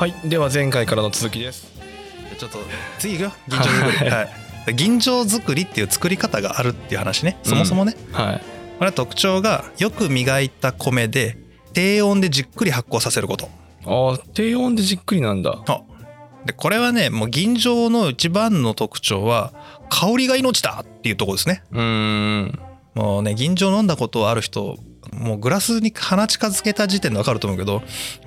はい、では前回からの続きです。ちょっと次いくよ、吟醸作り。はい、吟醸作りっていう作り方があるっていう話ね、そもそもね、うん、はい、これは特徴がよく磨いた米で低温でじっくり発酵させること。あ、低温でじっくりなんだ。あ、でこれはね、もう吟醸の一番の特徴は香りが命だっていうところですね。もうね、吟醸飲んだことある人、もうグラスに鼻近づけた時点で分かると思うけど、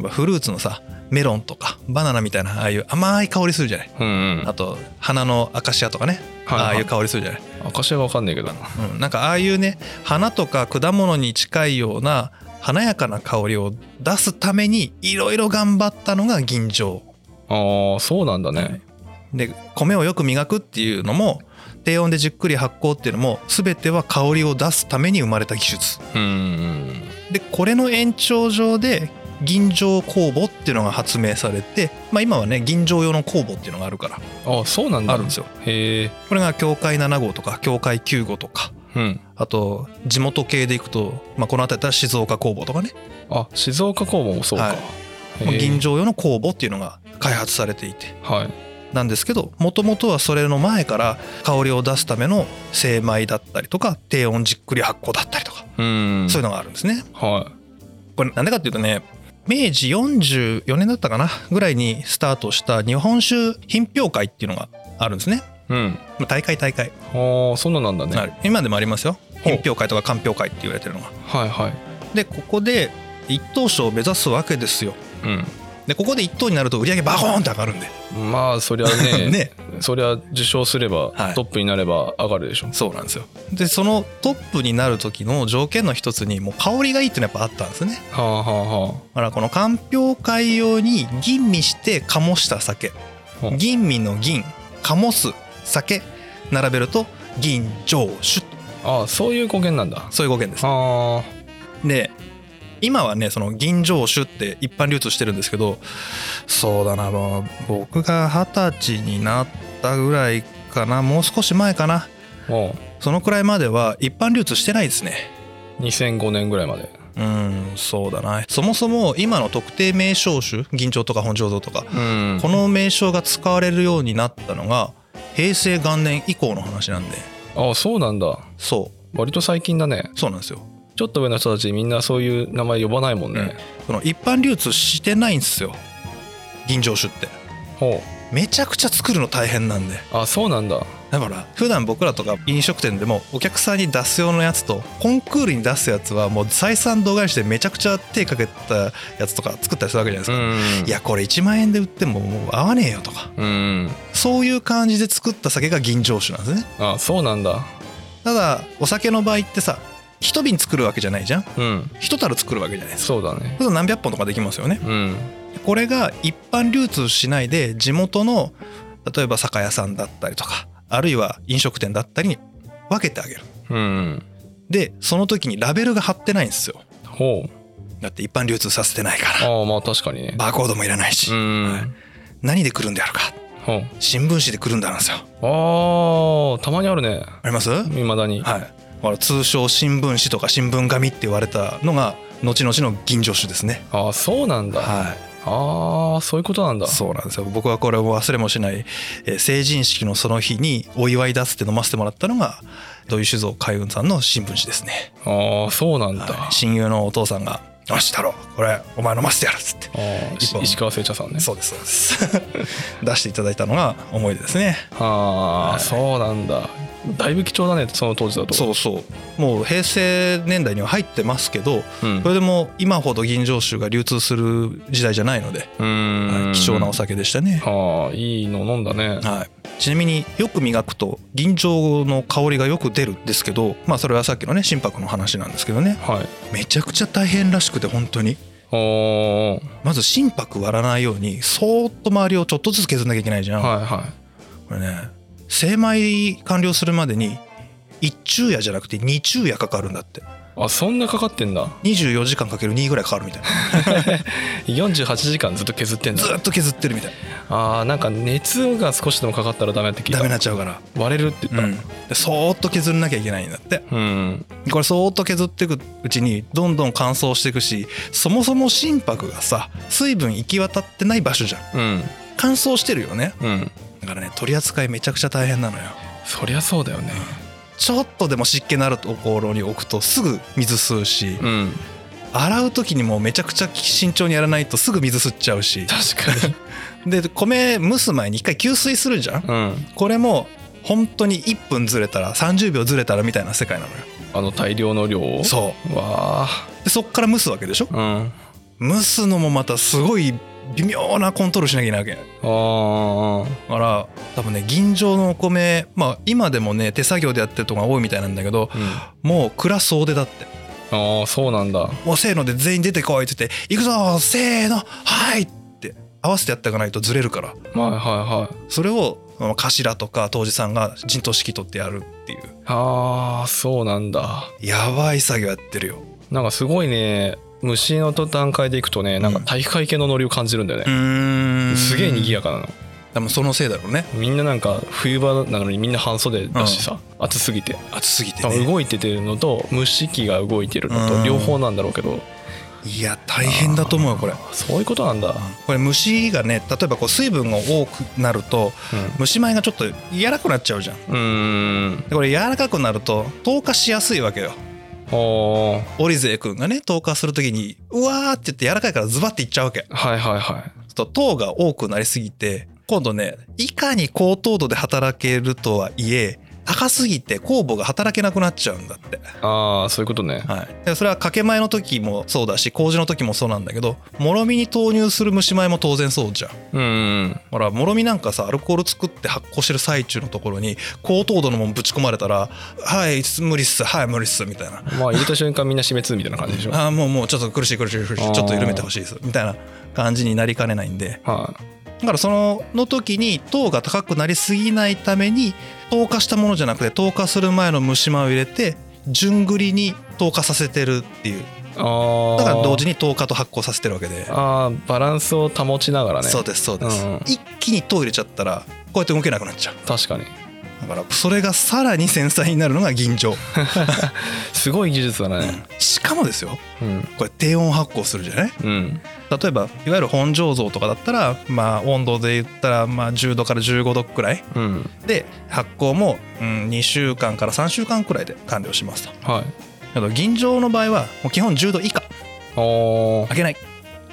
フルーツのさ、メロンとかバナナみたいなああいう甘い香りするじゃない、うんうん、あと花のアカシアとかね、はいはい、ああいう香りするじゃない。アカシアは分かんないけどな、うん、なんかああいうね、花とか果物に近いような華やかな香りを出すためにいろいろ頑張ったのが吟醸。ああ、そうなんだね。で、米をよく磨くっていうのも低温でじっくり発酵っていうのも全ては香りを出すために生まれた技術。うん、でこれの延長上で吟醸酵母っていうのが発明されて、まあ、今はね吟醸用の酵母っていうのがあるから。あ、そうなんだ。あるんですよ。へえ。これが教会7号とか教会9号とか、うん、あと地元系でいくと、まあ、この辺りだったら静岡酵母とかね。あ、静岡酵母もそうか、はい、吟醸用の酵母っていうのが開発されていて、はい、なんですけど、もともとはそれの前から香りを出すための精米だったりとか低温じっくり発酵だったりとか、うん、そういうのがあるんですね。はい、これなんでかっていうとね、明治44年だったかなぐらいにスタートした日本酒品評会っていうのがあるんですね。うん、大会。ああ、そんななんだね。今でもありますよ、品評会とか鑑評会って言われてるのが。はいはい。でここで一等賞を目指すわけですよ。うん。でここで一等になると売り上げバコーンって上がるんで、まあそりゃ ねそりゃ受賞すれば、はい、トップになれば上がるでしょ。そうなんですよ。でそのトップになる時の条件の一つにもう香りがいいっていうのはやっぱあったんですね。はあはあはあ。だからこの鑑評会用に吟味して醸した酒、吟味の吟、醸す酒、並べると吟醸酒。ああ、そういう語源なんだ。そういう語源です。はあ。で今はね、その吟醸酒って一般流通してるんですけど、そうだな、僕が20歳になったぐらいかな、もう少し前かな、そのくらいまでは一般流通してないですね。2005年ぐらいまで。うん、そうだな。そもそも今の特定名称酒、吟醸とか本醸造とか、うん、この名称が使われるようになったのが平成元年以降の話なんで。ああ、そうなんだ。そう。割と最近だね。そうなんですよ。ちょっと上の人たちみんなそういう名前呼ばないもんね。うん、その一般流通してないんですよ、吟醸酒って。ほう。めちゃくちゃ作るの大変なんで。あ、そうなんだ。だから普段僕らとか飲食店でもお客さんに出す用のやつとコンクールに出すやつはもう採算度外視でめちゃくちゃ手かけたやつとか作ったりするわけじゃないですか。いやこれ1万円で売ってももう合わねえよとか、うん、そういう感じで作った酒が吟醸酒なんですね。あ、そうなんだ。ただお酒の場合ってさ、一瓶作るわけじゃないじゃん、うん、一樽作るわけじゃないですか。そうだね。そう、何百本とかできますよね、うん、これが一般流通しないで地元の例えば酒屋さんだったりとかあるいは飲食店だったりに分けてあげる、うん、でその時にラベルが貼ってないんですよ。ほう。だって一般流通させてないから。あ、まあ確かにね。バーコードもいらないし、うん、はい、何で来るんであるか。ほう。新聞紙で来るんだなんですよ。ああ、たまにあるね。あります？未だに。はい、通称新聞紙とか新聞紙って言われたのが後々の吟醸酒ですね。ああ、そうなんだ。はい。ああ、そういうことなんだ。そうなんですよ。僕はこれを忘れもしない、成人式のその日にお祝い出すって飲ませてもらったのが土井酒造海運さんの新聞紙ですね。ああ、そうなんだ、はい。親友のお父さんがよし太郎これお前飲ませてやるっつって。ああ、石川製茶さんね。そうですそうです。出していただいたのが思い出ですね。ああ、はい、そうなんだ。だいぶ貴重だね、その当時だと。そうそう、もう平成年代には入ってますけど、うん、それでも今ほど吟醸酒が流通する時代じゃないので、うーん、貴重なお酒でしたね。はあ、いいの飲んだね。はい。ちなみによく磨くと吟醸の香りがよく出るんですけど、まあそれはさっきのね心拍の話なんですけどね、はい、めちゃくちゃ大変らしくて本当に。お、まず心拍割らないようにそーっと周りをちょっとずつ削んなきゃいけないじゃん。はいはい。これね、精米完了するまでに1昼夜じゃなくて2昼夜かかるんだって。あ、そんなかかってんだ。24時間かける2ぐらいかかるみたいな48時間ずっと削ってんだ。ずっと削ってるみたい。あ、なんか熱が少しでもかかったらダメって聞いた。ダメになっちゃうから割れるって言った、うん、でそーっと削んなきゃいけないんだって、うん、これそーっと削っていくうちにどんどん乾燥していくし、そもそも心拍がさ水分行き渡ってない場所じゃん、うん、乾燥してるよね、うん、だからね取り扱いめちゃくちゃ大変なのよ。そりゃそうだよね、うん、ちょっとでも湿気のあるところに置くとすぐ水吸うし、うん、洗う時にもめちゃくちゃ慎重にやらないとすぐ水吸っちゃうし。確かにで米蒸す前に一回吸水するじゃん、うん、これも本当に1分ずれたら30秒ずれたらみたいな世界なのよ。あの大量の量を。そうわー。でそっから蒸すわけでしょ、うん、蒸すのもまたすごい微妙なコントロールしなきゃいけないわけ。あら多分ね吟醸のお米、まあ今でもね手作業でやってるとこが多いみたいなんだけど、うん、もう蔵総出だって。ああそうなんだ。もうせーので全員出てこいって言って行くぞせーのはいって合わせてやっていかないとずれるから、はいはいはい、それを頭とか杜氏さんが陣頭指揮取ってやるっていう。ああそうなんだ。やばい作業やってるよ。なんかすごいね虫の段階でいくとね、なんか体育会系のノリを感じるんだよね、うん、すげえ賑やかなの。でもそのせいだろうね。みんななんか冬場なのにみんな半袖だしさ、うん、暑すぎて、ね、動いててるのと虫機が動いてるのと両方なんだろうけど、いや大変だと思うよこれ。そういうことなんだ。これ虫がね例えばこう水分が多くなると、うん、虫米がちょっと柔らかくなっちゃうじゃん。でこれ柔らかくなると透過しやすいわけよ。織勢くんがね投下するときにうわーって言って柔らかいからズバっていっちゃうわけ。はいはいはい。と糖が多くなりすぎて今度ねいかに高糖度で働けるとはいえ高すぎて酵母が働けなくなっちゃうんだって。ああそういうことね、はい、それはかけ米の時もそうだし麹の時もそうなんだけど、もろみに投入する蒸し米も当然そうじゃん。うんほらもろみなんかさアルコール作って発酵してる最中のところに高糖度のもんぶち込まれたらはい無理っすはい無理っすみたいな。まあ入れた瞬間みんな死滅みたいな感じでしょ。ああもうちょっと苦しいちょっと緩めてほしいですみたいな感じになりかねないんで、はい、だからその時に糖が高くなりすぎないために糖化したものじゃなくて糖化する前の蒸し米を入れて順繰りに糖化させてるっていう。あだから同時に糖化と発酵させてるわけで、あバランスを保ちながらね。そうですそうです、うん、一気に糖入れちゃったらこうやって動けなくなっちゃう。確かに。だからそれがさらに繊細になるのが吟醸すごい技術だね、うん、しかもですよ、うん、これ低温発酵するじゃない、うん、例えばいわゆる本醸造とかだったら、まあ、温度で言ったらまあ10度から15度くらい、うん、で発酵も、うん、2週間から3週間くらいで完了しますと、はい、だから吟醸の場合はもう基本10度以下開けない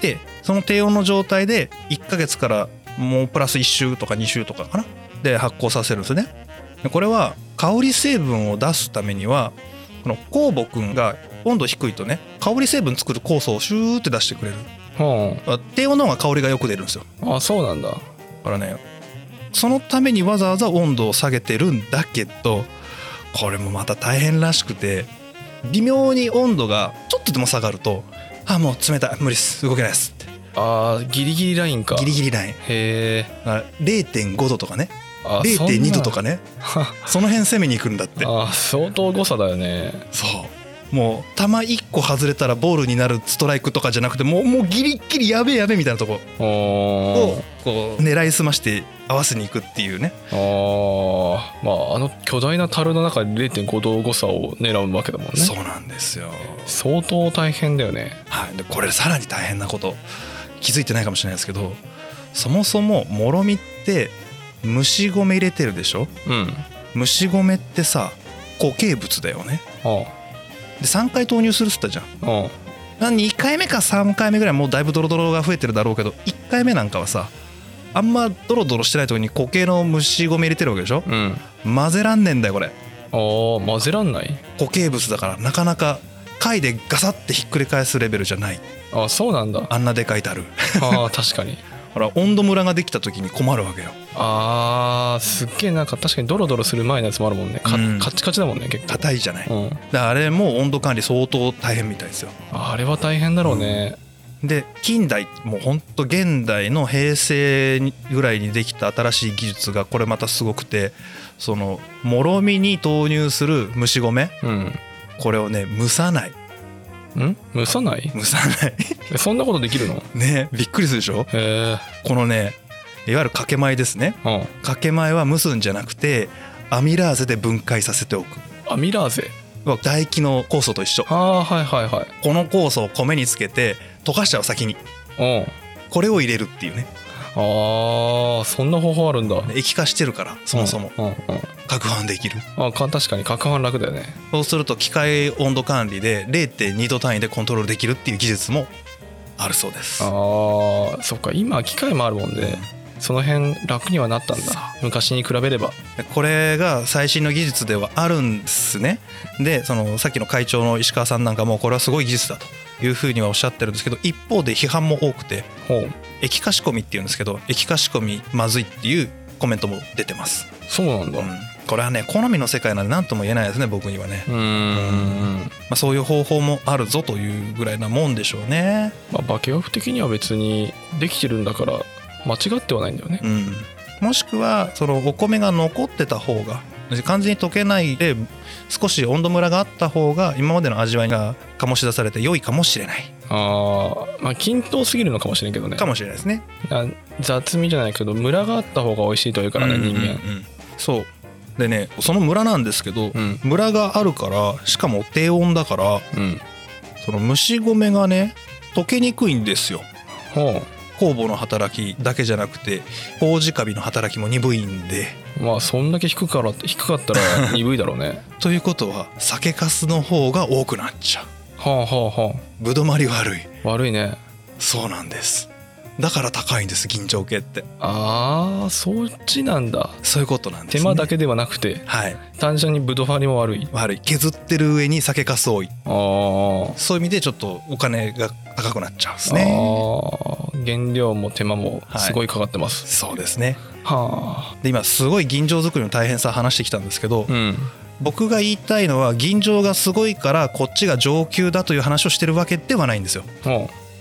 で、その低温の状態で1ヶ月からもうプラス1週とか2週とかかなで発酵させるんですね。これは香り成分を出すためにはこの酵母くんが温度低いとね香り成分作る酵素をシューって出してくれる、低温の方が香りがよく出るんですよ。あそうなんだ。だからねそのためにわざわざ温度を下げてるんだけど、これもまた大変らしくて微妙に温度がちょっとでも下がるとあもう冷たい無理です動けないですって。あギリギリラインか。ギリギリライン。へえ。0.5 度とかね0.2 度とかねその辺攻めに行くんだって。あ相当誤差だよね。そうもう球1個外れたらボールになるストライクとかじゃなくてもうギリギリやべえみたいなとこをこう狙いすまして合わせに行くっていうね。あまああの巨大な樽の中で 0.5 度誤差を狙うわけだもんね。そうなんですよ。相当大変だよね、はい、でこれさらに大変なこと気づいてないかもしれないですけど、そもそももろみって蒸し米入れてるでしょ、うん、蒸し米ってさ固形物だよね。ああで3回投入するっつったじゃん。ああ2回目か3回目ぐらいもうだいぶドロドロが増えてるだろうけど、1回目なんかはさあんまドロドロしてないとこに固形の蒸し米入れてるわけでしょ、うん、混ぜらんねんだよこれ。ああ混ぜらんない。固形物だからなかなか貝でガサッてひっくり返すレベルじゃない。ああそうなんだ。あんなでかい樽ああ確かにほら温度ムラができた時に困るわけよ。あーすっげえなんか確かにドロドロする前のやつもあるもんね、うん、カチカチだもんね結構硬いじゃない、うん、だからあれも温度管理相当大変みたいですよ。あれは大変だろうね、うん、で近代もうほんと現代の平成ぐらいにできた新しい技術がこれまたすごくて、そのもろみに投入する蒸し米、うん、これをね蒸さない。蒸さない？蒸さないそんなことできるの？ね、びっくりするでしょ。このねいわゆるかけ米ですね、うん、かけ米は蒸すんじゃなくてアミラーゼで分解させておく。アミラーゼは唾液の酵素と一緒。あ、はいはいはい。この酵素を米につけて溶かしちゃう先に、うん、これを入れるっていうね。あ、そんな方法あるんだ。液化してるからそもそも、うんうんうん、攪拌できる。あ、確かに攪拌楽だよね。そうすると機械温度管理で 0.2 度単位でコントロールできるっていう技術もあるそうです。あ、そっか、今機械もあるもんでその辺楽にはなったんだ、昔に比べれば。これが最新の技術ではあるんですね。で、そのさっきの会長の石川さんなんかもこれはすごい技術だというふうにはおっしゃってるんですけど、一方で批判も多くて、液化仕込みっていうんですけど、液化仕込みまずいっていうコメントも出てます。そうなんだ、うん、これはね好みの世界なんで何とも言えないですね、僕にはね。そういう方法もあるぞというぐらいなもんでしょうね。まあ、化学的には別にできてるんだから間違ってはないんだよね、うん、もしくはそのお米が残ってた方が、完全に溶けないで少し温度ムラがあった方が今までの味わいが醸し出されて良いかもしれない。あ、まあ均等すぎるのかもしれんけどね。かもしれないですね。雑味じゃないけどムラがあった方が美味しいというからね、人間、うんうんうん、そうでね、そのムラなんですけど、うん、ムラがあるから、しかも低温だから、うん、その蒸し米がね溶けにくいんですよ。ほう。酵母の働きだけじゃなくて麹カビの働きも鈍いんで、まあそんだけ低かったら鈍いだろうねということは酒粕の方が多くなっちゃう。はあはあはあ。ぶどまり悪いね。そうなんです。だから高いんです、銀杏系って。ああ、そっちなんだ。そういうことなんですね。手間だけではなくて、はい、単純にブドウ張りも悪い、削ってる上に酒粕多い。あ、そういう意味でちょっとお金が高くなっちゃうんですね。あ、原料も手間もすごいかかってます、はい、そうですね。はあ。で、今すごい銀杏作りの大変さ話してきたんですけど、うん、僕が言いたいのは銀杏がすごいからこっちが上級だという話をしてるわけではないんですよ。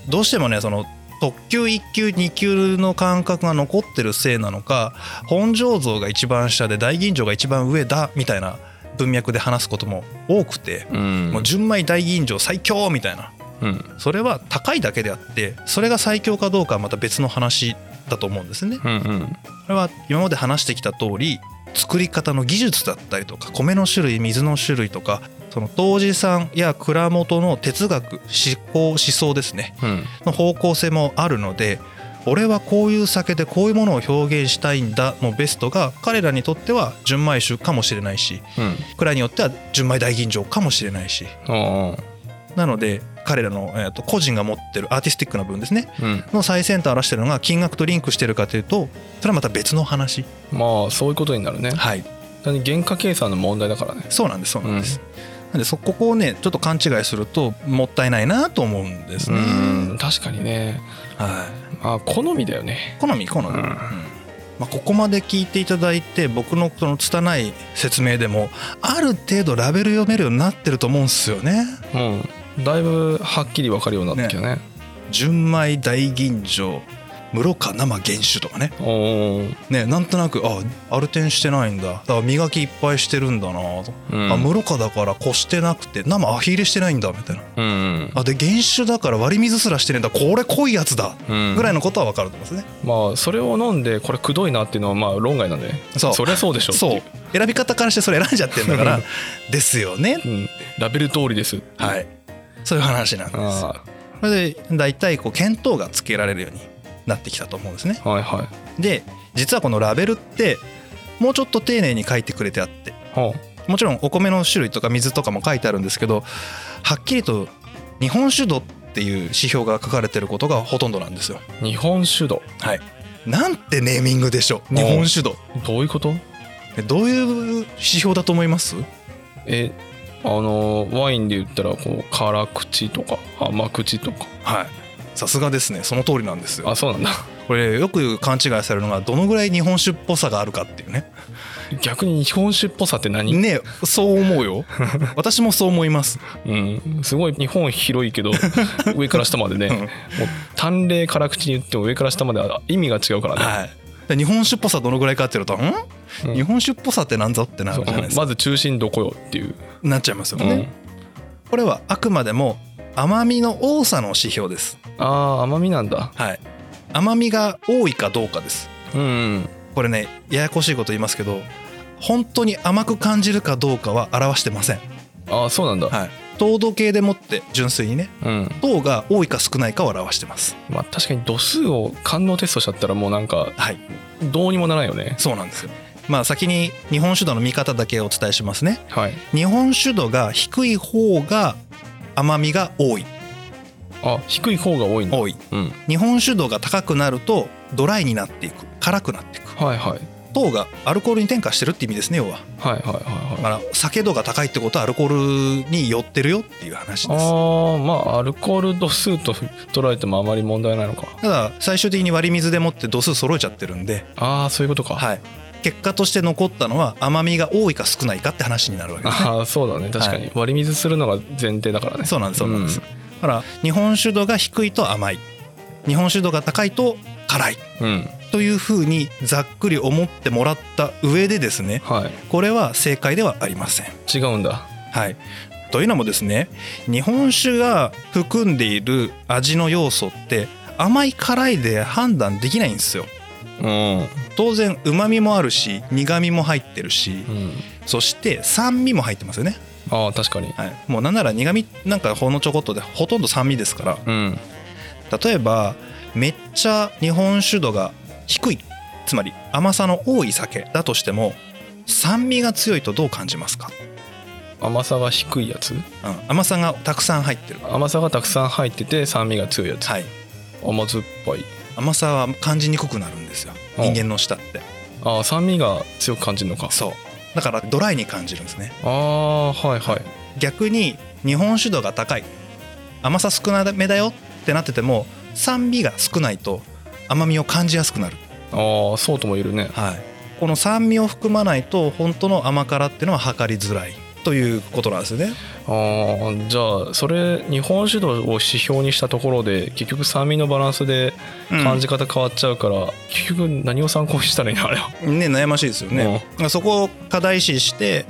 どうしてもね、その特級1級2級の感覚が残ってるせいなのか、本醸造が一番下で大吟醸が一番上だみたいな文脈で話すことも多くて、もう純米大吟醸最強みたいな、それは高いだけであって、それが最強かどうかはまた別の話だと思うんですね。これは今まで話してきた通り、作り方の技術だったりとか、米の種類、水の種類とか、その杜氏さんや蔵元の哲学、思考、思想ですね、うん、の方向性もあるので、俺はこういう酒でこういうものを表現したいんだのベストが彼らにとっては純米酒かもしれないし、うん、蔵によっては純米大吟醸かもしれないし、なので彼らの、個人が持ってるアーティスティックな部分ですね、うん、の最先端を出してるのが金額とリンクしてるかというと、それはまた別の話。まあそういうことになるね。はい。原価計算の問題だからね。そうなんです、そうなんです、うん、なんでここをねちょっと勘違いするともったいないなと思うんですね。うん、確かにね。はい。まあ好みだよね。好み。うん。まあ、ここまで聞いていただいて、僕のこの拙い説明でもある程度ラベル読めるようになってると思うんですよね。うん。だいぶはっきり分かるようになってきたね。純米大吟醸、室賀生原酒とかね。ね、なんとなくアルテンしてないんだ、だから磨きいっぱいしてるんだなと、うん、室賀だからこしてなくて生アヒーレしてないんだみたいな、うん、で原酒だから割り水すらしてねえんだ、これ濃いやつだ、うん、ぐらいのことは分かると思いますね。まあそれを飲んでこれくどいなっていうのはまあ論外なんで、そりゃそうでしょ。そう、選び方からしてそれ選んじゃってんだからですよね、うん、ラベル通りです。はい、そういう話なんです。あ、それでだいたい見当がつけられるようになってきたと思うんですね。はいはい。で、実はこのラベルってもうちょっと丁寧に書いてくれてあって、もちろんお米の種類とか水とかも書いてあるんですけど、はっきりと日本酒度っていう指標が書かれてることがほとんどなんですよ。日本酒度。はい。なんてネーミングでしょう。日本酒度。どういうこと？どういう指標だと思います？ワインで言ったら辛口とか甘口とか。はい。さすがですね、その通りなんですよ。あ、そうなんだ。これよく勘違いされるのが、どのぐらい日本酒っぽさがあるかっていうね。逆に日本酒っぽさって何？ね、そう思うよ私もそう思います、うん、すごい日本広いけど上から下までね、うん、もう淡麗辛口に言っても上から下までは意味が違うからね、はい、で日本酒っぽさどのぐらいかっていうと、日本酒っぽさってなんぞってなるじゃないですか。まず中心どこよっていうなっちゃいますよね、うん、これはあくまでも甘みの多さの指標です。ああ、甘みなんだ。はい、甘みが多いかどうかです。うん、うん、これね、ややこしいこと言いますけど、本当に甘く感じるかどうかは表してません。ああ、そうなんだ。はい、糖度計でもって純粋にね、うん、糖が多いか少ないかを表してます。まあ、確かに度数を官能テストしちゃったらもうなんか、はい、どうにもならないよね。そうなんですよ。まあ、先に日本酒度の見方だけお伝えしますね。はい、日本酒度が低い方が甘みが多い。あ、低い方が多いんだ。多い、うん、日本酒度が高くなるとドライになっていく、辛くなっていく。はいはい、糖がアルコールに転化してるって意味ですね、要は。はいはいはいはい。だから酒度が高いってことはアルコールに寄ってるよっていう話です。ああ、まあアルコール度数と捉えてもあまり問題ないのか。ただ最終的に割り水でもって度数揃えちゃってるんで。ああ、そういうことか。はい。結果として残ったのは甘みが多いか少ないかって話になるわけですね。ああ、そうだね。確かに割り水するのが前提だからね。はい、そうなんですそうなんです。だから日本酒度が低いと甘い、日本酒度が高いと辛い。うん。というふうにざっくり思ってもらった上でですね、はい、これは正解ではありません。違うんだ。はい、というのもですね、日本酒が含んでいる味の要素って甘い辛いで判断できないんですよ。うん、当然うまみもあるし苦みも入ってるし、うん、そして酸味も入ってますよね。あ、確かに。はい、もうなんなら苦みなんかほんのちょこっとでほとんど酸味ですから、うん、例えばめっちゃ日本酒度が低い、つまり甘さの多い酒だとしても酸味が強いとどう感じますか？甘さが低いやつ、うん、甘さがたくさん入ってる、甘さがたくさん入ってて酸味が強いやつ。はい、甘酸っぱい。甘さは感じにくくなるんですよ、人間の舌って。ああ、酸味が強く感じるのか。そう、だからドライに感じるんですね。あ、はいはい。逆に日本酒度が高い、甘さ少なめだよってなってても酸味が少ないと甘みを感じやすくなる。ああ、そうとも言えるね。はい、この酸味を含まないと本当の甘辛っていうのは測りづらいということなんですよね。あ、じゃあそれ日本酒度を指標にしたところで結局酸味のバランスで感じ方変わっちゃうから、うん、結局何を参考にしたらいいのあれは。ね、悩ましいですよね。うん、そこを課題視して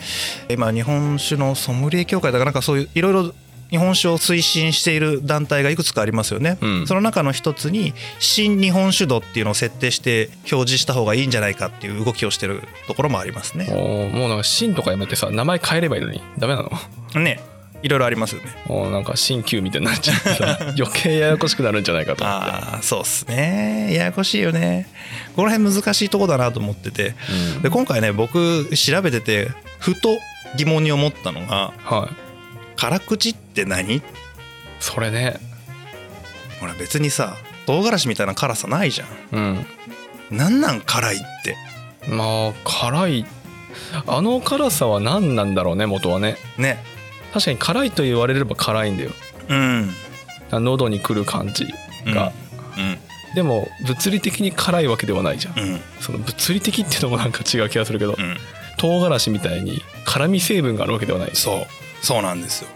今日本酒のソムリエ協会だからなんかそういういろいろ日本酒を推進している団体がいくつかありますよね。うん、その中の一つに新日本酒度っていうのを設定して表示した方がいいんじゃないかっていう動きをしてるところもありますね。もうなんか新とかやめてさ、名前変えればいいのに。ダメなの？ね、いろいろありますよね。なんか新旧みたいになっちゃってさ余計ややこしくなるんじゃないかと思って。ああ、そうっすね、ややこしいよね。この辺難しいとこだなと思ってて、うん、で今回ね僕調べててふと疑問に思ったのが、はい、辛口って何？それね、ほら別にさ唐辛子みたいな辛さないじゃん。うん、なんなん辛いって。まあ辛い、あの辛さは何なんだろうね、元はね。ね、確かに辛いと言われれば辛いんだよ。うん、喉に来る感じが、うんうん、でも物理的に辛いわけではないじゃん。うん、その物理的っていうのもなんか違う気がするけど、うん、唐辛子みたいに辛み成分があるわけではない。そうそうなんですよ。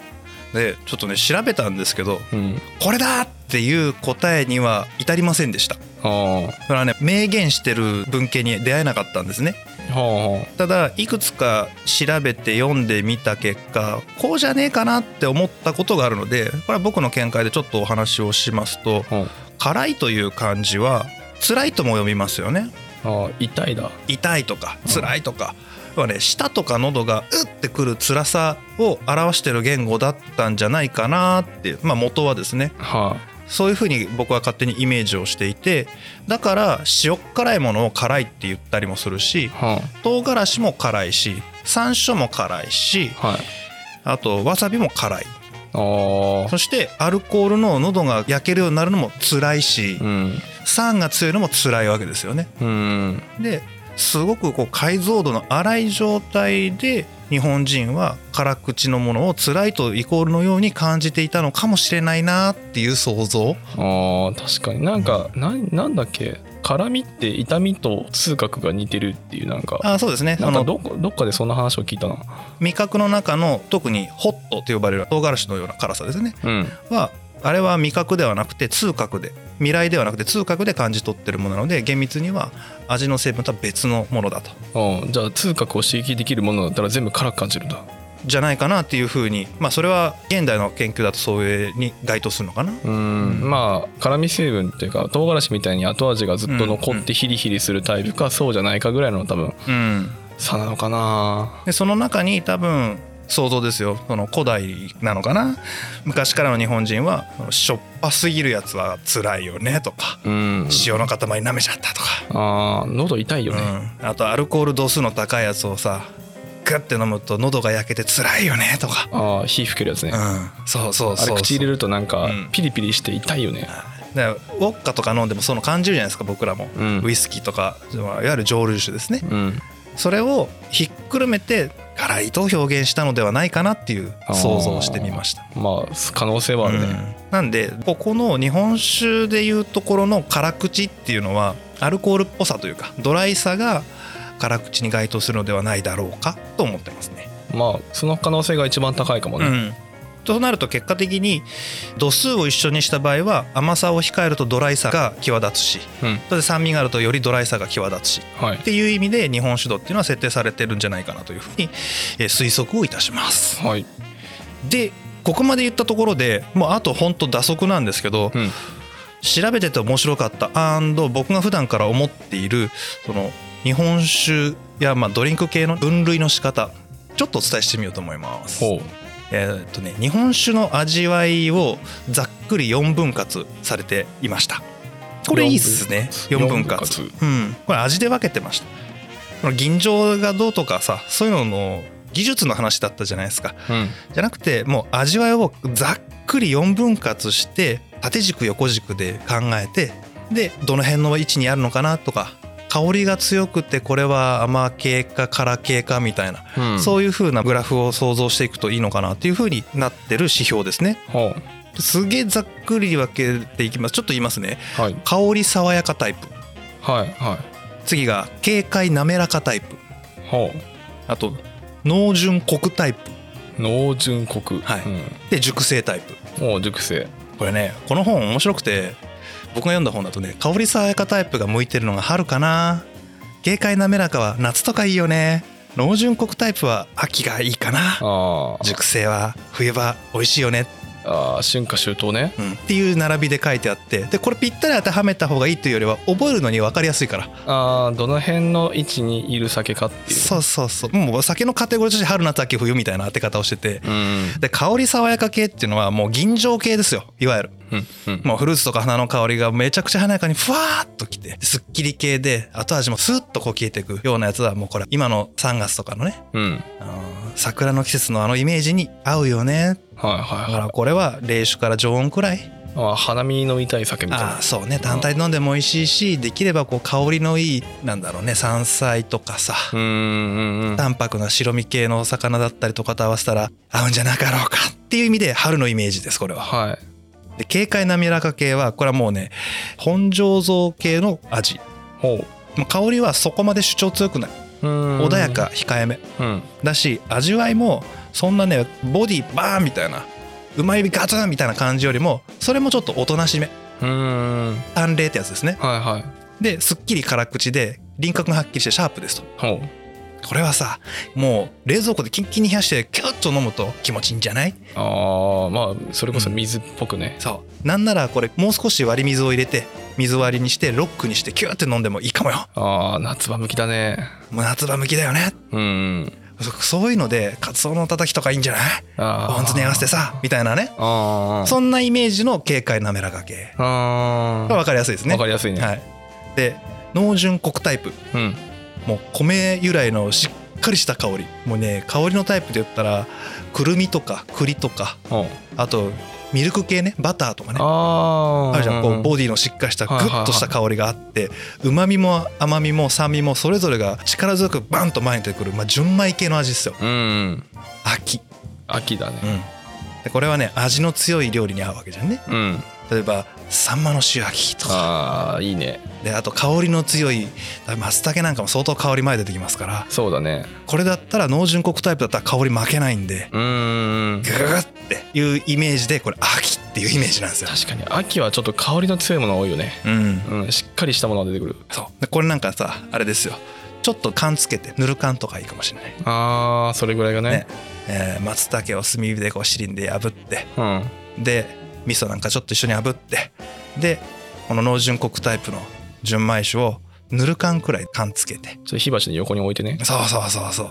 でちょっとね調べたんですけど、うん、これだっていう答えには至りませんでした。あ、それはね明言してる文献に出会えなかったんですね。ただいくつか調べて読んでみた結果、こうじゃねえかなって思ったことがあるので、これは僕の見解でちょっとお話をしますと、辛いという漢字は辛いとも読みますよね。あ、痛いだ、痛いとか辛いとか、ね、舌とか喉がうってくる辛さを表してる言語だったんじゃないかなって、まあ、元はですね、はあ、そういうふうに僕は勝手にイメージをしていて、だから塩辛いものを辛いって言ったりもするし、はあ、唐辛子も辛いし山椒も辛いし、はい、あとわさびも辛い。あ、そしてアルコールの喉が焼けるようになるのも辛いし、うん、酸が強いのも辛いわけですよね。うん、ですごくこう解像度の荒い状態で日本人は辛口のものを辛いとイコールのように感じていたのかもしれないなっていう想像。あ、確かになんか、うん、なんだっけ、辛みって痛みと痛覚が似てるっていう、なんか。あ、そうですね、なんかどっかでそんな話を聞いたな。味覚の中の特にホットと呼ばれる唐辛子のような辛さですね、うん、はあれは味覚ではなくて痛覚で、味蕾ではなくて痛覚で感じ取ってるものなので、厳密には味の成分とは別のものだと。じゃあ痛覚を刺激できるものだったら全部辛く感じるんだ。じゃないかなっていうふうに、まあ、それは現代の研究だとそれに該当するのかな。まあ辛味成分っていうか唐辛子みたいに後味がずっと残ってヒリヒリするタイプか、そうじゃないかぐらいの多分、差なのかな。でその中に多分想像ですよ、その古代なのかな、昔からの日本人はしょっぱすぎるやつは辛いよねとか、塩の塊舐めちゃったとか、喉痛いよね、あとアルコール度数の高いやつをさガッて飲むと喉が焼けて辛いよねとか、火吹けるやつね、そうそうそう、あれ口入れるとなんかピリピリして痛いよね、だからウォッカとか飲んでもその感じるじゃないですか僕らも、ウイスキーとかいわゆる蒸留酒ですね、それをひっくるめて辛いと表現したのではないかなっていう想像をしてみました。まあ可能性はあるね、なんでここの日本酒でいうところの辛口っていうのはアルコールっぽさというかドライさが辛口に該当するのではないだろうかと思ってますね。まあその可能性が一番高いかもね、となると結果的に度数を一緒にした場合は甘さを控えるとドライさが際立つし、それで酸味があるとよりドライさが際立つし、っていう意味で日本酒度っていうのは設定されてるんじゃないかなというふうに推測をいたします、でここまで言ったところでもうあとほんと打足なんですけど、調べてて面白かった&僕が普段から思っているその日本酒やまあドリンク系の分類の仕方ちょっとお伝えしてみようと思います。日本酒の味わいをざっくり4分割されていました。これいいっすね、4分割、これ味で分けてました。この吟醸がどうとかさそういうのの技術の話だったじゃないですか、じゃなくてもう味わいをざっくり4分割して縦軸横軸で考えて、でどの辺の位置にあるのかなとか、香りが強くてこれは甘系か辛系かみたいな、そういう風なグラフを想像していくといいのかなっていう風になってる指標ですね。すげえざっくり分けていきます。ちょっと言いますね、香り爽やかタイプ、次が軽快滑らかタイプ、あと濃純コクタイプ、濃純コク、で熟成タイプ。熟成、これねこの本面白くて僕が読んだ本だとね、香り爽やかタイプが向いてるのが春かな、軽快滑らかは夏とかいいよね、濃純コクタイプは秋がいいかな、熟成は冬場美味しいよね、春夏秋冬ね、っていう並びで書いてあって、でこれぴったり当てはめた方がいいというよりは覚えるのに分かりやすいから、どの辺の位置にいる酒かっていう、そうそうそう、もう酒のカテゴリーとして春夏秋冬みたいな当て方をしてて、で香り爽やか系っていうのはもう吟醸系ですよ、いわゆる、もうフルーツとか花の香りがめちゃくちゃ華やかにふわーっときてすっきり系で後味もスーッとこう消えていくようなやつはもうこれ今の3月とかのね、桜の季節のあのイメージに合うよね、だからこれは冷酒から常温くらい、花見飲みたい酒みたいな、そうね、単体で飲んでも美味しいし、できればこう香りのいいなんだろうね、山菜とかさ、淡白な白身系のお魚だったりとかと合わせたら合うんじゃなかろうかっていう意味で春のイメージですこれは。で軽快滑らか系はこれはもうね本醸造系の味、香りはそこまで主張強くない、穏やか控えめ、だし味わいもそんなねボディバーンみたいなうまいガツンみたいな感じよりもそれもちょっとおとなしめ、淡麗ってやつですね、ですっきり辛口で輪郭がはっきりしてシャープですと。これはさもう冷蔵庫でキンキンに冷やしてキュッと飲むと気持ちいいんじゃない？まあそれこそ水っぽくね、そうなんならこれもう少し割り水を入れて水割りにしてロックにしてキュッて飲んでもいいかもよ。夏場向きだね、もう夏場向きだよね、そういうのでカツオのたたきとかいいんじゃない？ポン酢に合わせてさみたいなね、そんなイメージの軽快滑らか系、分かりやすいですね。分かりやすいね、で濃純コクタイプ、もう米由来のしっかりした香り、もうね香りのタイプで言ったらくるみとか栗とか、あとミルク系ね、バターとかね、あるじゃん、こうボディのしっかりしたグッとした香りがあって、旨味も甘みも酸味もそれぞれが力強くバンと前に出てくる、まあ純米系の味ですよ。秋だね、でこれはね味の強い料理に合うわけじゃんね、例えばサンマの塩焼きとか、いいね。であと香りの強い松茸なんかも相当香り前出てきますから、そうだね、これだったら濃純コクタイプだったら香り負けないんで、グーっていうイメージでこれ秋っていうイメージなんですよ。確かに秋はちょっと香りの強いものが多いよね、しっかりしたものが出てくる。そうでこれなんかさあれですよ、ちょっと缶つけてぬる缶とかいいかもしれない。ああ、それぐらいが ね、松茸を炭火でこうシリンで炙って、うん、で味噌なんかちょっと一緒に炙って、でこの濃純穀タイプの純米酒をぬる缶くらい缶つけて、それ火鉢の横に置いてね。そうそうそうそう、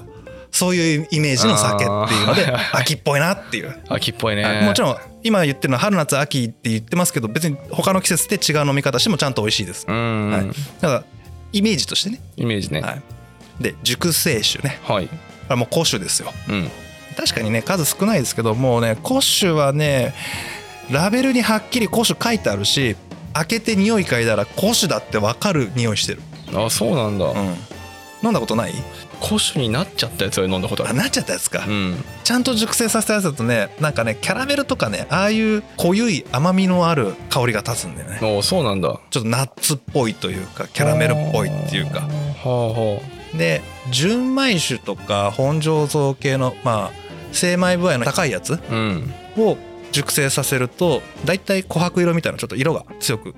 そういうイメージの酒っていうので秋っぽいなっていう。秋っぽいね。もちろん今言ってるのは春夏秋って言ってますけど、別に他の季節で違う飲み方してもちゃんと美味しいです。うん、はい。だからイメージとしてね。イメージね。はい、で熟成酒ね。はい。あ、もう古酒ですよ。うん。確かにね、数少ないですけど、もうね古酒はねラベルにはっきり古酒書いてあるし、開けて匂い嗅いだら古酒だって分かる匂いしてる。あ、そうなんだ。うん。飲んだことない？古酒になっちゃったやつを飲んだことある。あ、なっちゃったやつか、うん、ちゃんと熟成させたやつだとね、なんかねキャラメルとかね、ああいう濃ゆい甘みのある香りが立つんだよね。お、そうなんだ。ちょっとナッツっぽいというかキャラメルっぽいっていうか、はあはあ、で純米酒とか本醸造系の、まあ精米部合の高いやつを熟成させるとだいたい琥珀色みたいなちょっと色が強く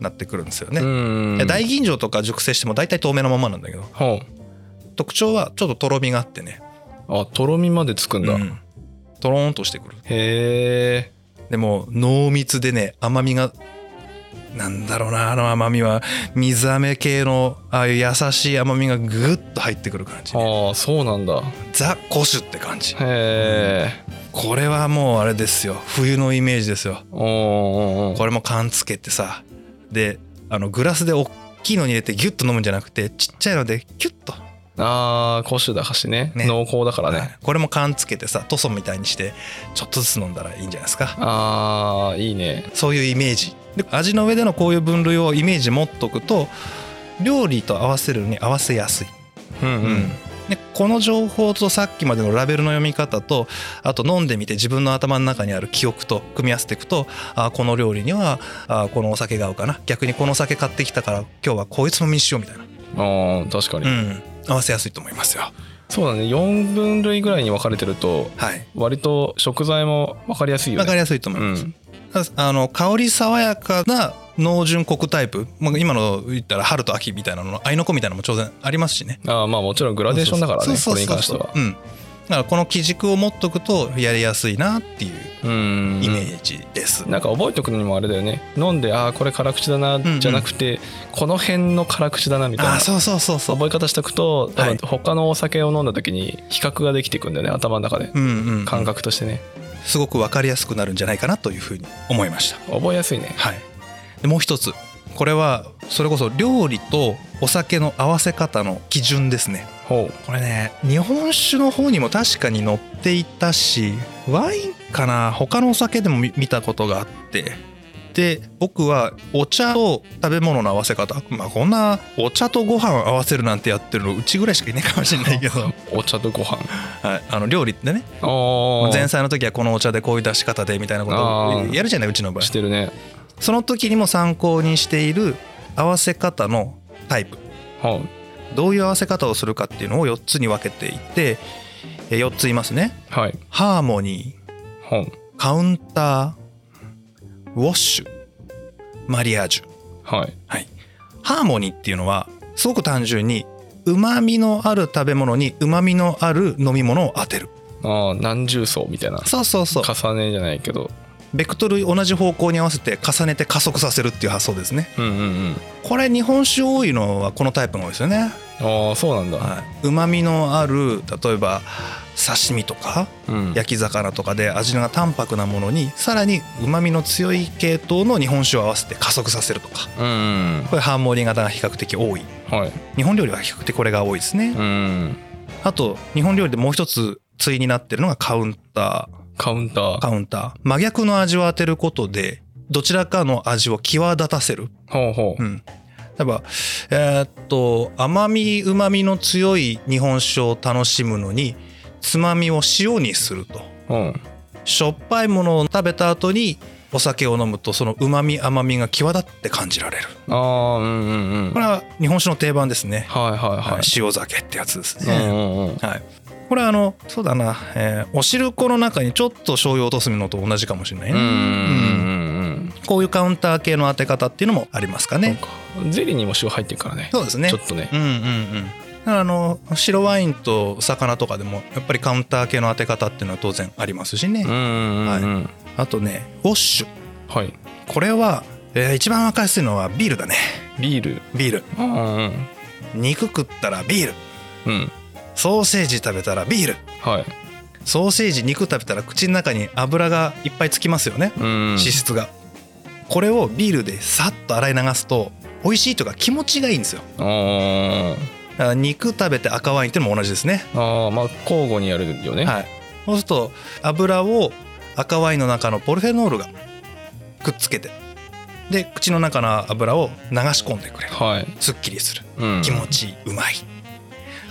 なってくるんですよね。大吟醸とか熟成してもだいたい透明のままなんだけど、はあ、特徴はちょっととろみがあってね。あ、とろみまでつくんだ、うん、とろーんとしてくる。へー。でも濃密でね、甘みがなんだろうな、あの甘みは水飴系のああいう優しい甘みがグッと入ってくる感じ、ね、ああ、そうなんだ。ザ・古酒って感じ。へー、うん、これはもうあれですよ、冬のイメージですよ。おーおー、これも缶つけてさ、であのグラスで大きいのに入れてギュッと飲むんじゃなくて、ちっちゃいのでキュッと。あー、古酒だかし ね、濃厚だからね、はい、これも缶つけてさ、塗装みたいにしてちょっとずつ飲んだらいいんじゃないですか。あー、いいね。そういうイメージで、味の上でのこういう分類をイメージ持っとくと料理と合わせるのに合わせやすい、うんうんうん、でこの情報とさっきまでのラベルの読み方と、あと飲んでみて自分の頭の中にある記憶と組み合わせていくと、あ、この料理にはあ、このお酒が合うかな、逆にこのお酒買ってきたから今日はこいつも見にしようみたいな。あー、確かに、うん、合わせやすいと思いますよ。そうだね、4分類ぐらいに分かれてると、はい、割と食材も分かりやすいよね。分かりやすいと思います、うん、あの香り爽やかな濃純穀タイプ、まあ、今の言ったら春と秋みたいなのの合いの子みたいなのも当然ありますしね。あ、まあもちろんグラデーションだからね、これに関しては。うん、だからこの基軸を持っとくとやりやすいなっていうイメージです。なんか覚えておくのにもあれだよね、飲んでああこれ辛口だなじゃなくて、うんうん、この辺の辛口だなみたいな、あ、そうそうそうそう、覚え方しておくと多分他のお酒を飲んだ時に比較ができていくんだよね、頭の中で、うんうんうん、感覚としてね、すごく分かりやすくなるんじゃないかなというふうに思いました。覚えやすいね。はい。でもう一つ、これはそれこそ料理とお酒の合わせ方の基準ですね。ほう。これね、日本酒の方にも確かに載っていたし、ワインかな、他のお酒でも見たことがあって、で僕はお茶と食べ物の合わせ方、まあこんなお茶とご飯合わせるなんてやってるのうちぐらいしかいないかもしれないけどお茶とご飯はい、あの料理ってね、前菜の時はこのお茶でこういう出し方でみたいなことをやるじゃない、うちの場合してるね。その時にも参考にしている合わせ方のタイプ、はい、どういう合わせ方をするかっていうのを4つに分けていて、4ついますね、はい、ハーモニー、はい、カウンター、ウォッシュ、マリアージュ、はいはい、ハーモニーっていうのはすごく単純にうまみのある食べ物にうまみのある飲み物を当てる。あ、何重奏みたいな。そうそうそう、重ねじゃないけどベクトル同じ方向に合わせて重ねて加速させるっていう発想ですね、うんうんうん、これ日本酒多いのはこのタイプの多いですよね。ああ、そうなんだ、はい、うまみのある例えば刺身とか、うん、焼き魚とかで味が淡白なものにさらにうまみの強い系統の日本酒を合わせて加速させるとか、うんうん、これハーモニー型が比較的多い、はい、日本料理は比較的これが多いですね、うん、あと日本料理でもう一つ対になってるのがカウンター、真逆の味を当てることでどちらかの味を際立たせる。ほうほう。うん。例えば甘みうまみの強い日本酒を楽しむのにつまみを塩にすると、うん、しょっぱいものを食べた後にお酒を飲むとそのうまみ甘みが際立って感じられる。あ、うんうんうん、これは日本酒の定番ですね、はいはいはいはい、塩酒ってやつですね、うんうんうん、はい。これはそうだな、お汁粉の中にちょっと醤油を落とすのと同じかもしれないね。うん、うん、こういうカウンター系の当て方っていうのもありますかね。ゼリーにも塩入ってるからね。そうですね、ちょっとね、うんうんうん、白ワインと魚とかでもやっぱりカウンター系の当て方っていうのは当然ありますしね。うんうん、はい、あとねウォッシュ、はい、これは、一番分かりやすいのはビールだね。ビール、うん、肉食ったらビール、うん、ソーセージ食べたらビール、はい、ソーセージ肉食べたら口の中に油がいっぱいつきますよね、うん、脂質が。これをビールでさっと洗い流すと美味しいとか気持ちがいいんですよ。肉食べて赤ワインってのも同じですね。まあ交互にやるよね、はい、そうすると油を赤ワインの中のポリフェノールがくっつけて、で口の中の油を流し込んでくれる、はい、すっきりする、うん、気持ちいい、うまい。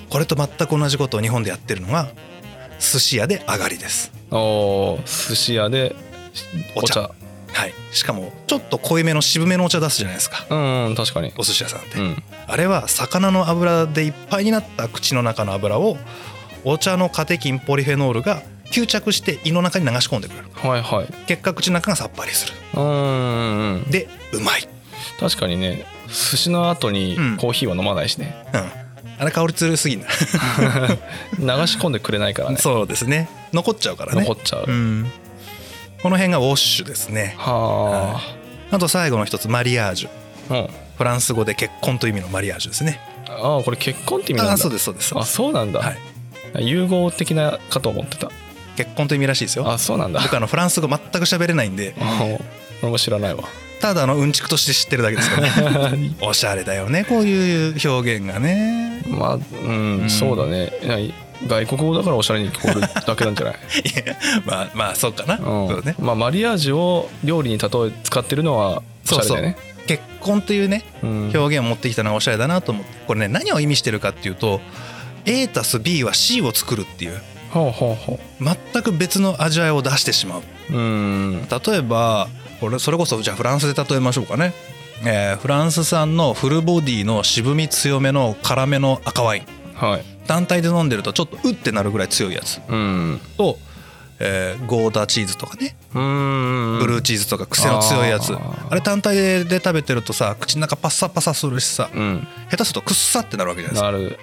これと全く同じことを日本でやってるのが寿司屋であがりです。寿司屋でお茶、はい、しかもちょっと濃いめの渋めのお茶出すじゃないですか。うん、確かにお寿司屋さんって、うん、あれは魚の油でいっぱいになった口の中の油をお茶のカテキンポリフェノールが吸着して胃の中に流し込んでくれる、はいはい、結果口の中がさっぱりする、うんでうまい。確かにね、寿司の後にコーヒーは飲まないしね、うん、あれ香り強すぎんだ流し込んでくれないからね。そうですね、残っちゃうからね。残っちゃう、うん、この辺がウォッシュですね。はあ。あと最後の一つマリアージュ、うん、フランス語で結婚という意味のマリアージュですね。ああ、これ結婚って意味なんだ。あ、そうですそうです。あ、そうなんだ、はい、融合的なかと思ってた。結婚という意味らしいですよ。あ、そうなんだ。僕フランス語全く喋れないんで、俺も知らないわ。ただのうんちくとして知ってるだけですからねおしゃれだよね、こういう表現がね。まあ、うん、うん、そうだね。外国語だからおしゃれに聞こえるだけなんじゃないいや、まあそうかな、うん、そうね。まあマリアージュを料理に例え使ってるのはおしゃれだよね。そうそう、結婚というね、うん、表現を持ってきたのはおしゃれだなと思って。これね、何を意味してるかっていうと A たす B は C を作るっていう、ほうほうほう、全く別の味わいを出してしまう。例えばそれこそじゃあフランスで例えましょうかね、フランス産のフルボディの渋み強めの辛めの赤ワイン、はい、単体で飲んでるとちょっとうってなるぐらい強いやつ、うん、と、ゴーダチーズとかね、うーん、ブルーチーズとか癖の強いやつ、あれ単体で食べてるとさ口の中パサパサするしさ、うん、下手するとくっさってなるわけじゃないですか。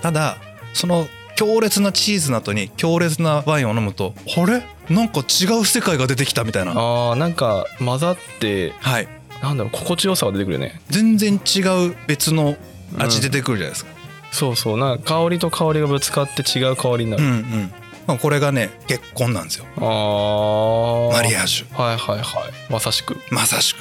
ただその強烈なチーズの後に強烈なワインを飲むと、あれなんか違う世界が出てきたみたいな、なんか混ざって、はい、なんだろう、心地よさが出てくるよね。全然違う別の味出てくるじゃないですか、うん、そうそう、なんか香りと香りがぶつかって違う香りになる、うんうん、まあ、これがね結婚なんですよ。マリアージュ、はいはいはい、まさしく、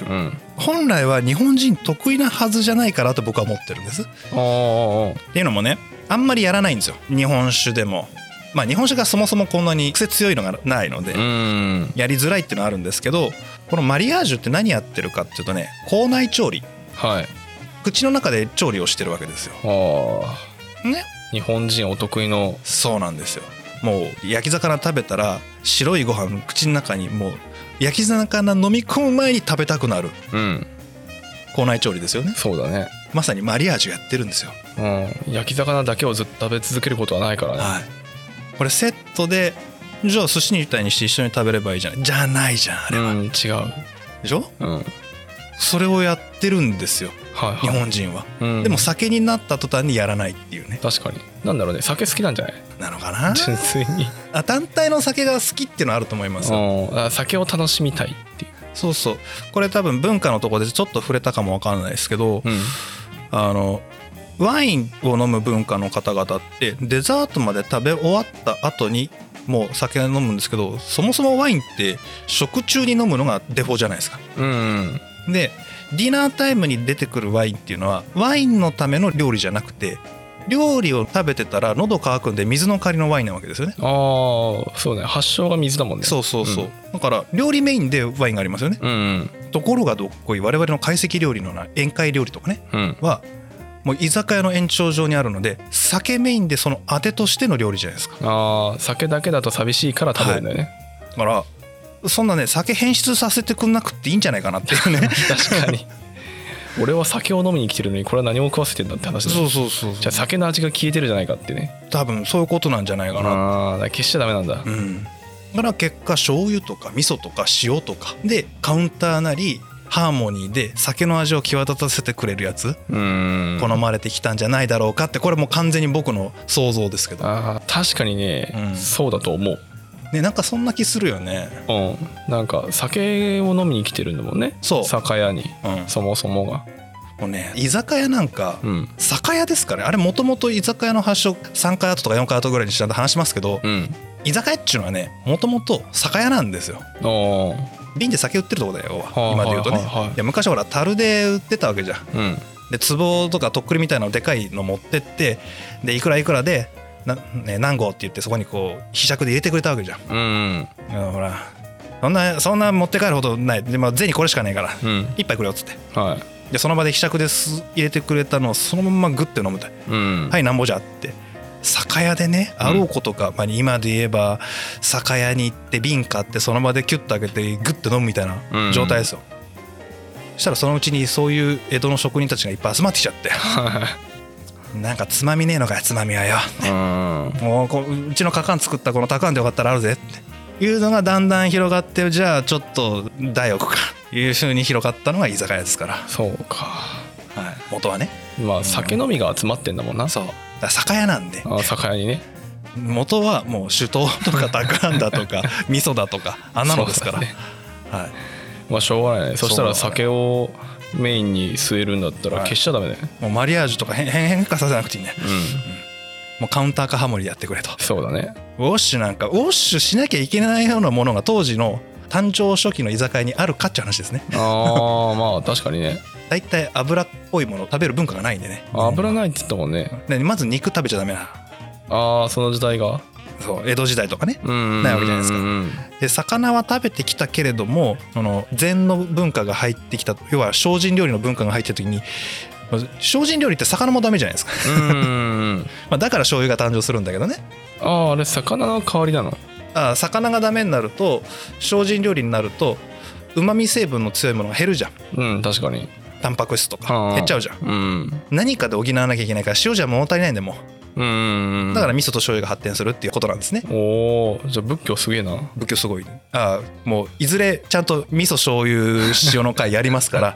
うん、本来は日本人得意なはずじゃないかなと僕は思ってるんです。っていうのもね、あんまりやらないんですよ日本酒でも。まあ日本酒がそもそもこんなに癖強いのがないのでやりづらいっていうのはあるんですけど、このマリアージュって何やってるかっていうとね、口内調理、はい、口の中で調理をしてるわけですよ。ね、日本人お得意の。そうなんですよ。もう焼き魚食べたら白いご飯口の中に、もう焼き魚飲み込む前に食べたくなる、うん、口内調理ですよね。そうだね、まさにマリアージュやってるんですよ、うん、焼き魚だけをずっと食べ続けることはないからね、はい、これセットでじゃあ寿司みたいにして一緒に食べればいいじゃないじゃないじゃん、あれは、うん、違うでしょ、うん、それをやってるんですよ、はいはい、日本人は、うん、でも酒になった途端にやらないっていうね。確かに、なんだろうね、酒好きなんじゃないなのかな純粋に単体の酒が好きっていうのはあると思いますよ。酒を楽しみたいっていう、そうそう、これ多分文化のところでちょっと触れたかもわかんないですけど、うん、ワインを飲む文化の方々ってデザートまで食べ終わった後にもう酒を飲むんですけど、そもそもワインって食中に飲むのがデフォじゃないですか、うんうん、でディナータイムに出てくるワインっていうのはワインのための料理じゃなくて、料理を食べてたら喉乾くんで水の代わりのワインなわけですよね。ああ、そうね、発祥が水だもんね。そうそうそう、うん、だから料理メインでワインがありますよね、うんうん、ところがどっこい我々の懐石料理の宴会料理とかね、うん、はもう居酒屋の延長上にあるので酒メインでその当てとしての料理じゃないですか。ああ、酒だけだと寂しいから食べるんだよね、はい、だからそんなね酒変質させてくんなくっていいんじゃないかなっていうね確かに俺は酒を飲みに来てるのにこれは何も食わせてんだって話だ、ね、そうじゃあ酒の味が消えてるじゃないかってね、多分そういうことなんじゃないかな。あ、だから消しちゃダメなんだ、うん、だから結果醤油とか味噌とか塩とかでカウンターなりハーモニーで酒の味を際立たせてくれるやつ好まれてきたんじゃないだろうかって、これもう完全に僕の想像ですけど。あ、確かにね、うん、そうだと思うね。なんかそんな気するよね。うん、なんか酒を飲みに来てるんだもんね。そう、酒屋に、うん、そもそもがもうね、居酒屋なんか、うん、酒屋ですからね。あれもともと居酒屋の発祥3回後とか4回後ぐらいにしたんで話しますけど、うん、居酒屋っちゅうのはね、もともと酒屋なんですよ。瓶で酒売ってるとこだよ、今で言うとね。いや昔ほら樽で売ってたわけじゃん、うん、で壺とかとっくりみたいなのでかいの持ってって、でいくらいくらでね、何合って言ってそこにこうひしゃくで入れてくれたわけじゃん、うん、ほらそんな持って帰るほどないで、まあ、銭これしかねえから、うん、一杯くれよっつって、はい、でその場でひしゃくで入れてくれたのをそのままグッて飲むみたい、うん、はいなんぼじゃって。酒屋でね、あろうことか、うん、まあ、今で言えば酒屋に行って瓶買ってその場でキュッと開けてグッて飲むみたいな状態ですよ、うん、したらそのうちにそういう江戸の職人たちがいっぱい集まってきちゃってなんかつまみねえのかよ、つまみはよ、ね、うん、もううちのかかん作ったこのたかんでよかったらあるぜっていうのがだんだん広がって、じゃあちょっと大奥かいう風に広がったのが居酒屋ですから。そうか、はい、元はね、まあ、酒飲みが集まってんだもんな、うん、そうだ、酒屋なんで。あ、酒屋にね、元はもう酒盗とかたかんだとか味噌だとかあんなのですから、ね、はい、まあ、しょうがないね。そしたら酒をメインに据えるんだったら消しちゃダメだよね、はい、もうマリアージュとか変化させなくていいね、うん、うん、もうカウンターかハモリやってくれと。そうだね。ウォッシュなんかウォッシュしなきゃいけないようなものが当時の誕生初期の居酒屋にあるかっていう話ですね。ああ、まあ確かにね。だいたい油っぽいものを食べる文化がないんでね。油ないって言ったもんね。まず肉食べちゃダメな。ああ、その時代が。そう、江戸時代とかね、ないわけじゃないですか。で、魚は食べてきたけれども、その禅の文化が入ってきた、要は精進料理の文化が入ってきた時に、精進料理って魚もダメじゃないですか。まあだから醤油が誕生するんだけどね。ああ、あれ魚の代わりなの。ああ、魚がダメになると、精進料理になると旨味成分の強いものが減るじゃん。うん、確かに。タンパク質とか減っちゃうじゃん、うん、何かで補わなきゃいけないから塩じゃ物足りないんでもう、うん、だから味噌と醤油が発展するっていうことなんですね。おー、じゃあ仏教すげえな。仏教すごい、ね、あ、もういずれちゃんと味噌醤油塩の会やりますか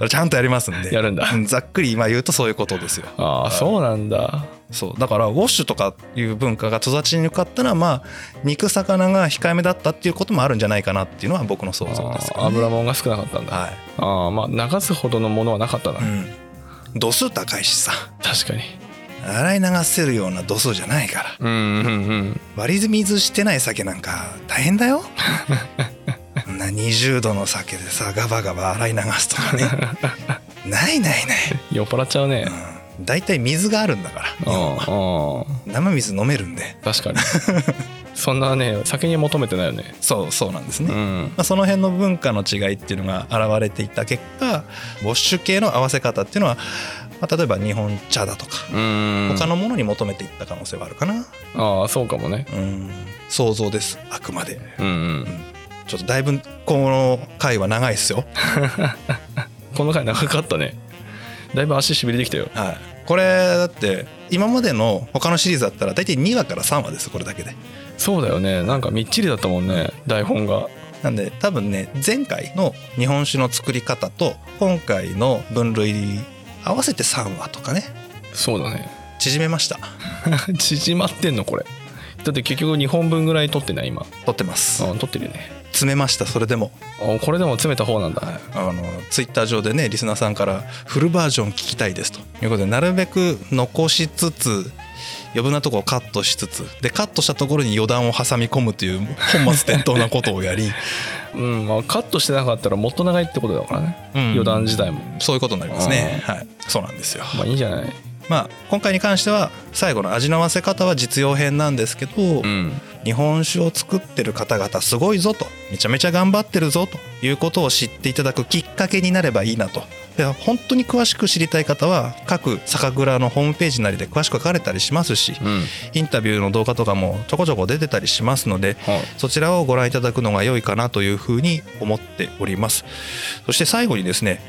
らちゃんとやりますんで。やるんだ。ざっくり今言うとそういうことですよ。ああ、そうなんだ。そうだから、ウォッシュとかいう文化が育ちに向かったら、まあ肉魚が控えめだったっていうこともあるんじゃないかなっていうのは僕の想像ですけどね。油もんが少なかったんだ、はい、ああ、まあ流すほどのものはなかったな、うん、度数高いしさ。確かに洗い流せるような度数じゃないから、うんうんうん、割り水してない酒なんか大変だよこんな20度の酒でさガバガバ洗い流すとかねない酔っ払っちゃうね、うん、だいたい水があるんだから。ああ、生水飲めるんで。確かにそんなね、酒に求めてないよね。そうなんですね、うん、まあ、その辺の文化の違いっていうのが現れていた結果、ウォッシュ系の合わせ方っていうのは、まあ、例えば日本茶だとか、うん、他のものに求めていった可能性はあるかな。ああ、そうかもね、うん、想像です、あくまで、うんうん、ちょっとだいぶこの回は長いっすよこの回長かったね。だいぶ足しびれてきたよ、はい、これだって今までの他のシリーズだったら大体2話から3話です、これだけで。そうだよね、なんかみっちりだったもんね、台本が。なんで多分ね、前回の日本酒の作り方と今回の分類合わせて3話とかね。そうだね、縮めました縮まってんのこれだって結局2本分ぐらい撮ってない今。撮ってます、うん、撮ってるよね。詰めました。それでもこれでも詰めた方なんだ、はい、ツイッター上でね、リスナーさんからフルバージョン聞きたいですということで、なるべく残しつつ余分なところをカットしつつで、カットしたところに余談を挟み込むという本末転倒なことをやりうん、まあ、カットしてなかったらもっと長いってことだからね、うん、余談自体もそういうことになりますね、はい、そうなんですよ。まあいいじゃない。まあ、今回に関しては最後の味の合わせ方は実用編なんですけど、うん、日本酒を作ってる方々すごいぞと、めちゃめちゃ頑張ってるぞということを知っていただくきっかけになればいいなと。で、本当に詳しく知りたい方は各酒蔵のホームページなりで詳しく書かれたりしますし、うん、インタビューの動画とかもちょこちょこ出てたりしますので、はい、そちらをご覧いただくのが良いかなというふうに思っております。そして最後にですね、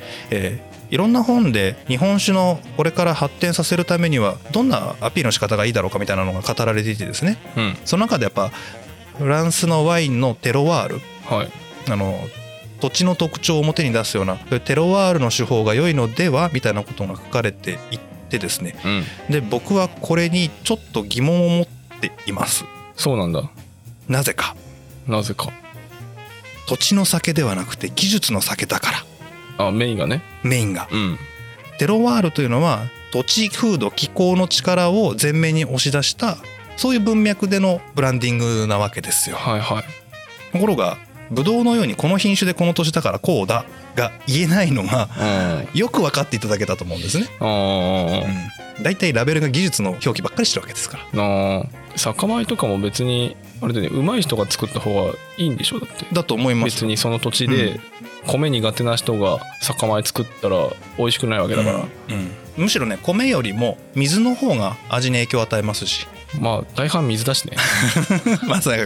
いろんな本で日本酒のこれから発展させるためにはどんなアピールの仕方がいいだろうかみたいなのが語られていてですね、うん、その中でやっぱフランスのワインのテロワール、はい、土地の特徴を表に出すようなテロワールの手法が良いのではみたいなことが書かれていてですね、で僕はこれにちょっと疑問を持っています。そうなんだ。なぜか土地の酒ではなくて技術の酒だから。あ、メインが、テロワールというのは土地、風土、気候の力を前面に押し出したそういう文脈でのブランディングなわけですよ。はいはい。ところがブドウのようにこの品種でこの年だからこうだが言えないのが、よく分かっていただけたと思うんですね。だいたいラベルが技術の表記ばっかりしてるわけですから。酒米とかも別にあれでね、上手い人が作った方がいいんでしょう。だってだと思います。別にその土地で米苦手な人が酒米作ったら美味しくないわけだから、むしろね、米よりも水の方が味に影響を与えますし、まあ大半水だしねまさに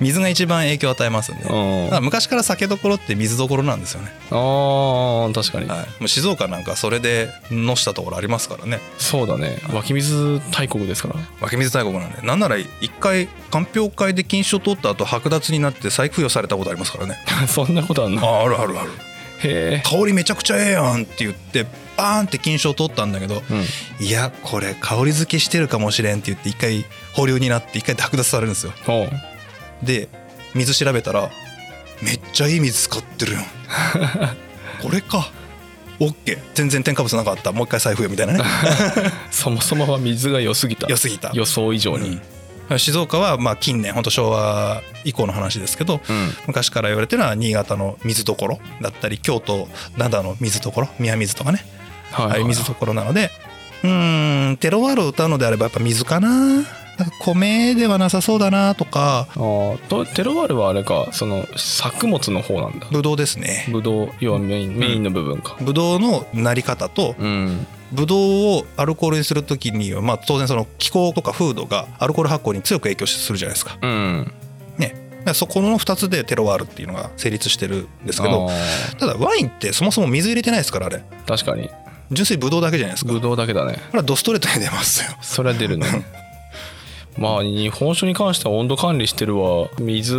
水が一番影響を与えますんで、だから昔から酒どころって水どころなんですよね。ああ確かに、もう静岡なんかそれでのしたところありますからね。そうだね、湧き水大国ですから。湧き水大国なんで、なんなら一回鑑評会で禁止を取った後剥奪になって再付与されたことありますからねそんなことあんの？ある。へえ、香りめちゃくちゃええやんって言ってバーンって金賞取ったんだけど、いやこれ香り付けしてるかもしれんって言って一回保留になって一回剥奪されるんですよ。で水調べたらめっちゃいい水使ってるやんこれか OK、 全然添加物なかった、もう一回再付与みたいなねそもそもは水が良すぎた予想以上に、静岡はまあ近年、本当昭和以降の話ですけど、昔から言われてるのは新潟の水どころだったり京都灘の水どころ、宮水とかね、ああいう水どころなので、テロワールを歌うのであればやっぱ水かな、米ではなさそうだなとか。テロワールはあれか、その作物の方なんだ。ブドウですね。ブドウ、要はメインの部分か。ブドウのなり方と、ブドウをアルコールにするときには、まあ、当然その気候とか風土がアルコール発酵に強く影響するじゃないですか、ね、だからそこの2つでテロワールっていうのが成立してるんですけど、ただワインってそもそも水入れてないですから、あれ確かに純粋ブドウだけじゃないですか。ブドウだけだね。これはドストレートに出ますよ。それは出るねまあ日本酒に関しては温度管理してるわ。水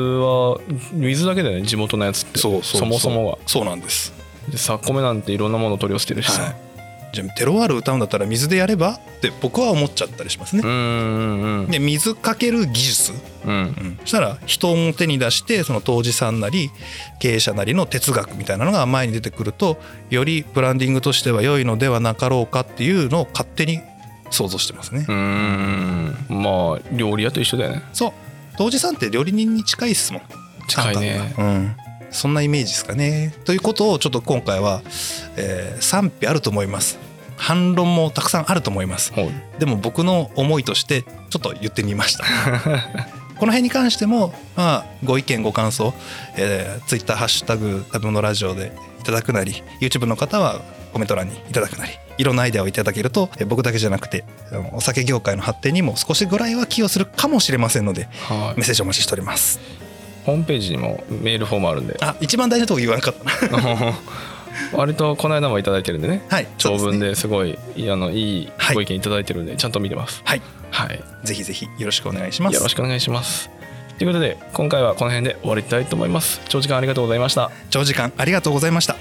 だけだよね、地元のやつって。そうそもそもはそうなんです。でサッコメなんていろんなもの取り寄せてるしさ、じゃあテロワール歌うんだったら水でやればって僕は思っちゃったりしますね。で水かける技術、そしたら人を手に出して、その杜氏さんなり経営者なりの哲学みたいなのが前に出てくると、よりブランディングとしては良いのではなかろうかっていうのを勝手に想像してますね。まあ料理屋と一緒だよね。そう、杜氏さんって料理人に近いっすもん。近いね。そんなイメージですかね。ということをちょっと今回は、賛否あると思います。反論もたくさんあると思います。でも僕の思いとしてちょっと言ってみましたこの辺に関しても、まあ、ご意見ご感想、Twitter ハッシュタグ食べ物ラジオでいただくなり、 YouTube の方はコメント欄にいただくなり、いろんなアイデアをいただけると、僕だけじゃなくてお酒業界の発展にも少しぐらいは寄与するかもしれませんので、メッセージお待ちしております。ホームページにもメールフォームあるんで。あ、一番大事なとこ言わなかったな割とこの間もいただいてるんでね、長文ですごいいいご意見いただいてるんで、ちゃんと見てます。ぜひぜひよろしくお願いします。よろしくお願いします。ということで今回はこの辺で終わりたいと思います。長時間ありがとうございました。